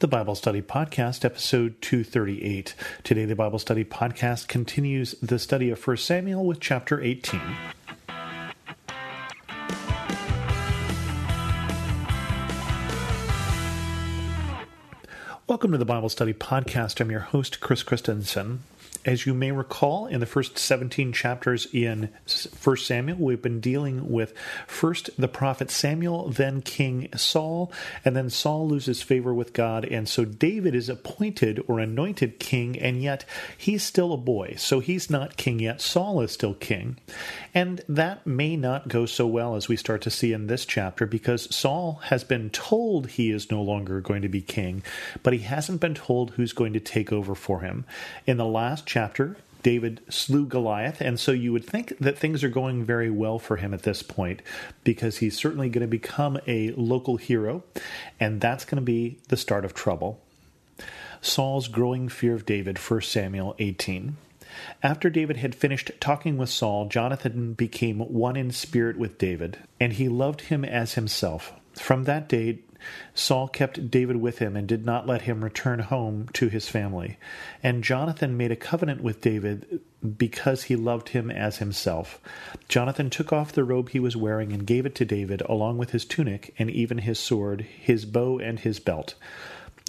The Bible Study Podcast, episode 238. Today, the Bible Study Podcast continues the study of 1 Samuel with chapter 18. Welcome to the Bible Study Podcast. I'm your host, Chris Christensen. As you may recall, in the first 17 chapters in 1 Samuel, we've been dealing with first the prophet Samuel, then King Saul, and then Saul loses favor with God, and so David is appointed or anointed king, and yet he's still a boy, so he's not king yet. Saul is still king, and that may not go so well as we start to see in this chapter, because Saul has been told he is no longer going to be king, but he hasn't been told who's going to take over for him. In the last chapter, David slew Goliath, and so you would think that things are going very well for him at this point, because he's certainly going to become a local hero, and that's going to be the start of trouble. Saul's growing fear of David, 1 Samuel 18. After David had finished talking with Saul, Jonathan became one in spirit with David, and he loved him as himself. From that day, Saul kept David with him and did not let him return home to his family. And Jonathan made a covenant with David because he loved him as himself. Jonathan took off the robe he was wearing and gave it to David, along with his tunic and even his sword, his bow, and his belt.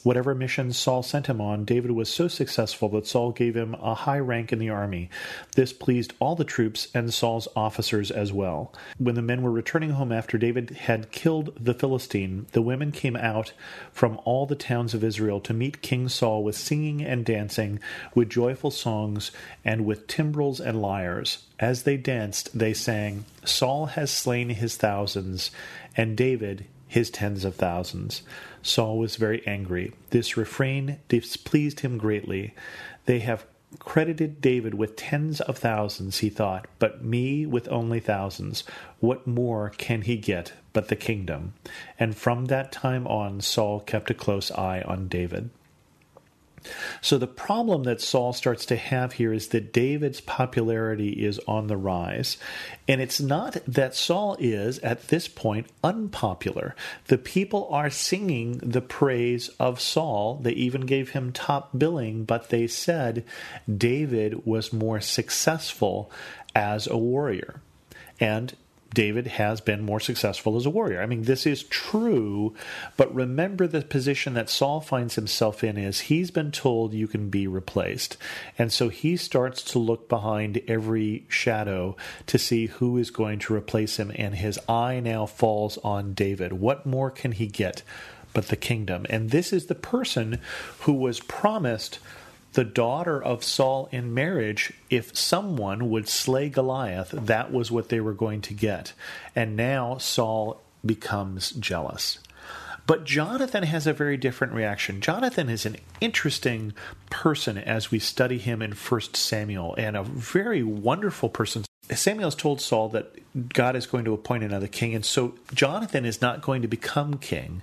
Whatever mission Saul sent him on, David was so successful that Saul gave him a high rank in the army. This pleased all the troops and Saul's officers as well. When the men were returning home after David had killed the Philistine, the women came out from all the towns of Israel to meet King Saul with singing and dancing, with joyful songs, and with timbrels and lyres. As they danced, they sang, "Saul has slain his thousands, and David his tens of thousands." Saul was very angry. This refrain displeased him greatly. "They have credited David with tens of thousands," he thought, "but me with only thousands. What more can he get but the kingdom?" And from that time on, Saul kept a close eye on David. So the problem that Saul starts to have here is that David's popularity is on the rise. And it's not that Saul is, at this point, unpopular. The people are singing the praise of Saul. They even gave him top billing, but they said David was more successful as a warrior. And David has been more successful as a warrior. I mean, this is true, but remember the position that Saul finds himself in is he's been told you can be replaced. And so he starts to look behind every shadow to see who is going to replace him, and his eye now falls on David. What more can he get but the kingdom? And this is the person who was promised the daughter of Saul in marriage. If someone would slay Goliath, that was what they were going to get. And now Saul becomes jealous. But Jonathan has a very different reaction. Jonathan is an interesting person as we study him in 1 Samuel, and a very wonderful person. Samuel's told Saul that God is going to appoint another king, and so Jonathan is not going to become king.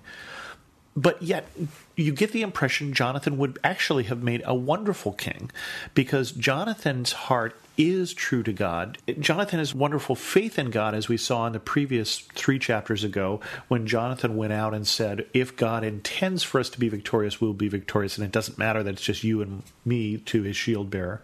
But yet, you get the impression Jonathan would actually have made a wonderful king, because Jonathan's heart is true to God. Jonathan has wonderful faith in God, as we saw in the previous three chapters ago, when Jonathan went out and said, if God intends for us to be victorious, we'll be victorious, and it doesn't matter that it's just you and me to his shield bearer.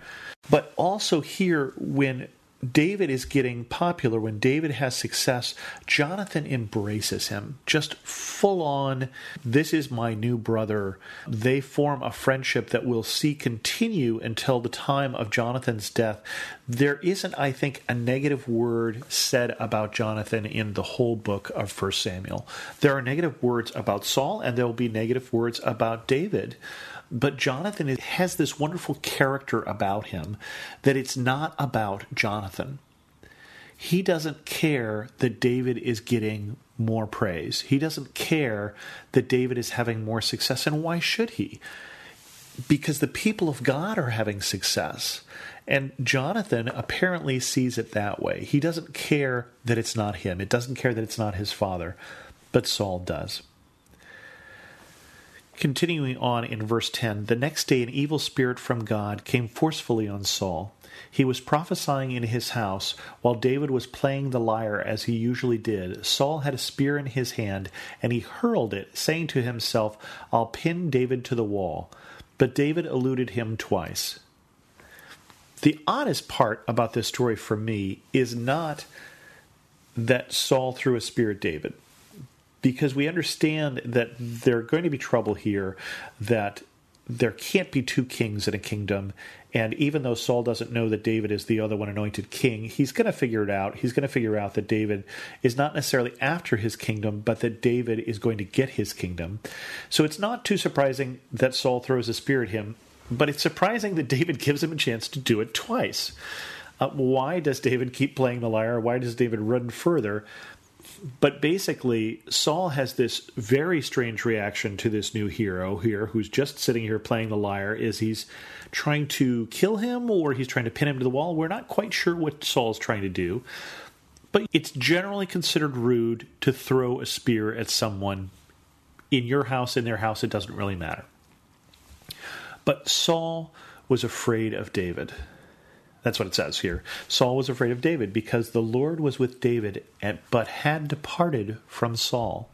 But also here, when David is getting popular, when David has success, Jonathan embraces him, just full on, "This is my new brother." They form a friendship that we'll see continue until the time of Jonathan's death. There isn't, I think, a negative word said about Jonathan in the whole book of 1 Samuel. There are negative words about Saul, and there will be negative words about David. But Jonathan has this wonderful character about him that it's not about Jonathan. He doesn't care that David is getting more praise. He doesn't care that David is having more success. And why should he? Because the people of God are having success. And Jonathan apparently sees it that way. He doesn't care that it's not him. It doesn't care that it's not his father. But Saul does. Continuing on in verse 10, the next day an evil spirit from God came forcefully on Saul. He was prophesying in his house while David was playing the lyre as he usually did. Saul had a spear in his hand, and he hurled it, saying to himself, "I'll pin David to the wall." But David eluded him twice. The oddest part about this story for me is not that Saul threw a spear at David, because we understand that there's going to be trouble here, that there can't be two kings in a kingdom. And even though Saul doesn't know that David is the other one anointed king, he's going to figure it out. He's going to figure out that David is not necessarily after his kingdom, but that David is going to get his kingdom. So it's not too surprising that Saul throws a spear at him, but it's surprising that David gives him a chance to do it twice. Why does David keep playing the lyre? Why does David run further? But basically, Saul has this very strange reaction to this new hero here, who's just sitting here playing the lyre. Is he's trying to kill him, or he's trying to pin him to the wall? We're not quite sure what Saul's trying to do. But it's generally considered rude to throw a spear at someone in your house, in their house. It doesn't really matter. But Saul was afraid of David. That's what it says here. Saul was afraid of David because the Lord was with David, but had departed from Saul.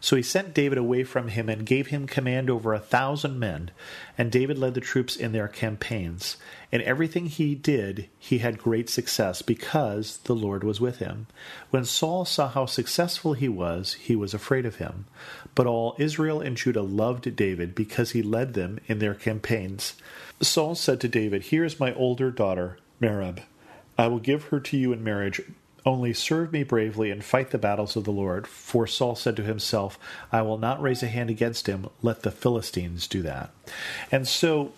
So he sent David away from him and gave him command over 1,000 men. And David led the troops in their campaigns. In everything he did, he had great success because the Lord was with him. When Saul saw how successful he was afraid of him. But all Israel and Judah loved David because he led them in their campaigns. Saul said to David, "Here is my older daughter, Merab. I will give her to you in marriage. Only serve me bravely and fight the battles of the Lord." For Saul said to himself, "I will not raise a hand against him. Let the Philistines do that." And so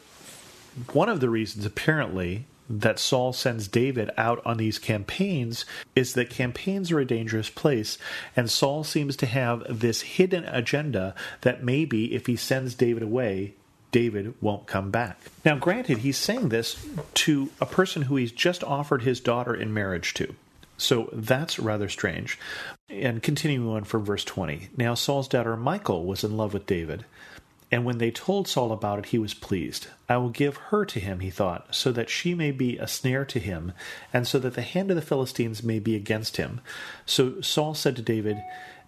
one of the reasons apparently that Saul sends David out on these campaigns is that campaigns are a dangerous place, and Saul seems to have this hidden agenda that maybe if he sends David away, David won't come back. Now, granted, he's saying this to a person who he's just offered his daughter in marriage to. So that's rather strange. And continuing on from verse 20. Now Saul's daughter Michal was in love with David. And when they told Saul about it, he was pleased. "I will give her to him," he thought, "so that she may be a snare to him, and so that the hand of the Philistines may be against him." So Saul said to David,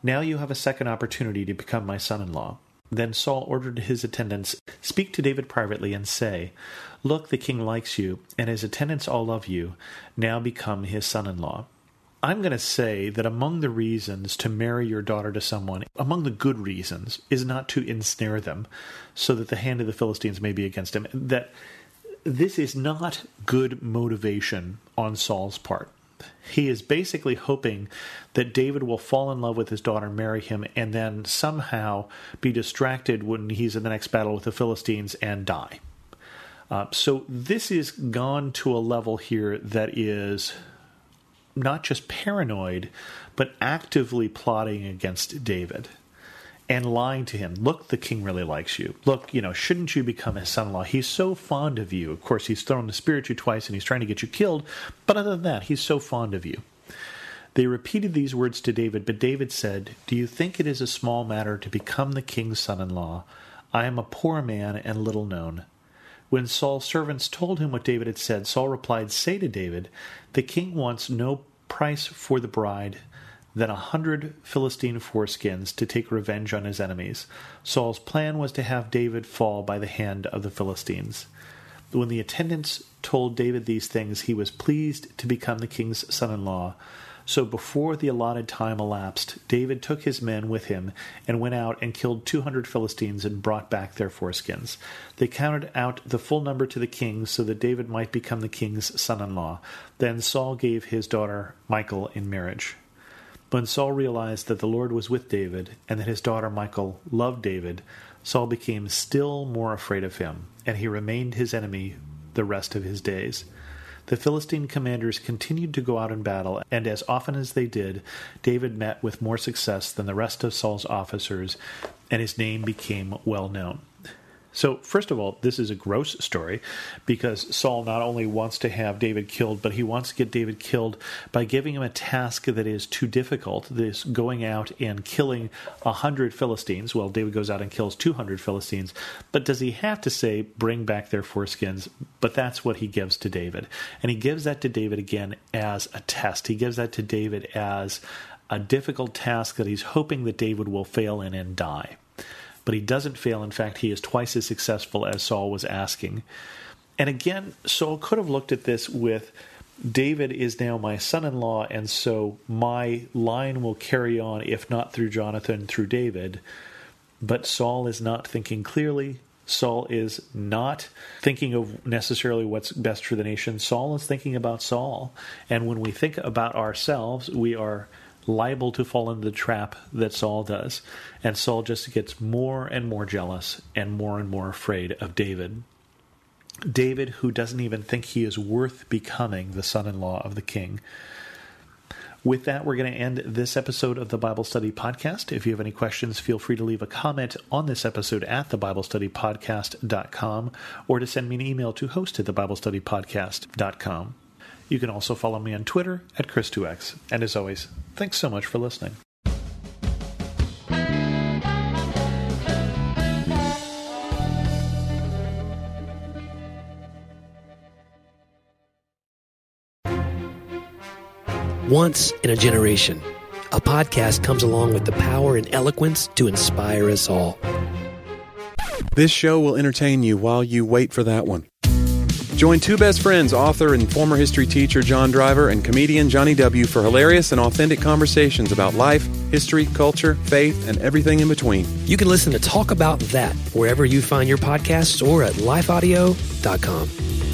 "Now you have a second opportunity to become my son-in-law." Then Saul ordered his attendants, "Speak to David privately and say, 'Look, the king likes you, and his attendants all love you. Now become his son-in-law.'" I'm going to say that among the reasons to marry your daughter to someone, among the good reasons, is not to ensnare them so that the hand of the Philistines may be against him. That this is not good motivation on Saul's part. He is basically hoping that David will fall in love with his daughter, marry him, and then somehow be distracted when he's in the next battle with the Philistines and die. So this is gone to a level here that is not just paranoid, but actively plotting against David and lying to him. "Look, the king really likes you. Look, shouldn't you become his son-in-law? He's so fond of you." Of course, he's thrown the spear at you twice and he's trying to get you killed. But other than that, he's so fond of you. They repeated these words to David, but David said, "Do you think it is a small matter to become the king's son-in-law? I am a poor man and little known." When Saul's servants told him what David had said, Saul replied, "Say to David, the king wants no price for the bride than 100 Philistine foreskins to take revenge on his enemies." Saul's plan was to have David fall by the hand of the Philistines. When the attendants told David these things, he was pleased to become the king's son-in-law. So before the allotted time elapsed, David took his men with him and went out and killed 200 Philistines and brought back their foreskins. They counted out the full number to the king so that David might become the king's son-in-law. Then Saul gave his daughter Michal in marriage. When Saul realized that the Lord was with David and that his daughter Michal loved David, Saul became still more afraid of him, and he remained his enemy the rest of his days. The Philistine commanders continued to go out in battle, and as often as they did, David met with more success than the rest of Saul's officers, and his name became well known. So first of all, this is a gross story because Saul not only wants to have David killed, but he wants to get David killed by giving him a task that is too difficult, this going out and killing 100 Philistines. Well, David goes out and kills 200 Philistines, but does he have to say, bring back their foreskins? But that's what he gives to David. And he gives that to David again as a test. He gives that to David as a difficult task that he's hoping that David will fail in and die. But he doesn't fail. In fact, he is twice as successful as Saul was asking. And again, Saul could have looked at this with, David is now my son-in-law, and so my line will carry on, if not through Jonathan, through David. But Saul is not thinking clearly. Saul is not thinking of necessarily what's best for the nation. Saul is thinking about Saul. And when we think about ourselves, we are liable to fall into the trap that Saul does. And Saul just gets more and more jealous and more afraid of David. David, who doesn't even think he is worth becoming the son-in-law of the king. With that, we're going to end this episode of the Bible Study Podcast. If you have any questions, feel free to leave a comment on this episode at thebiblestudypodcast.com or to send me an email to host@thebiblestudypodcast.com. You can also follow me on Twitter at Chris2X. And as always, thanks so much for listening. Once in a generation, a podcast comes along with the power and eloquence to inspire us all. This show will entertain you while you wait for that one. Join two best friends, author and former history teacher John Driver and comedian Johnny W. for hilarious and authentic conversations about life, history, culture, faith, and everything in between. You can listen to Talk About That wherever you find your podcasts or at lifeaudio.com.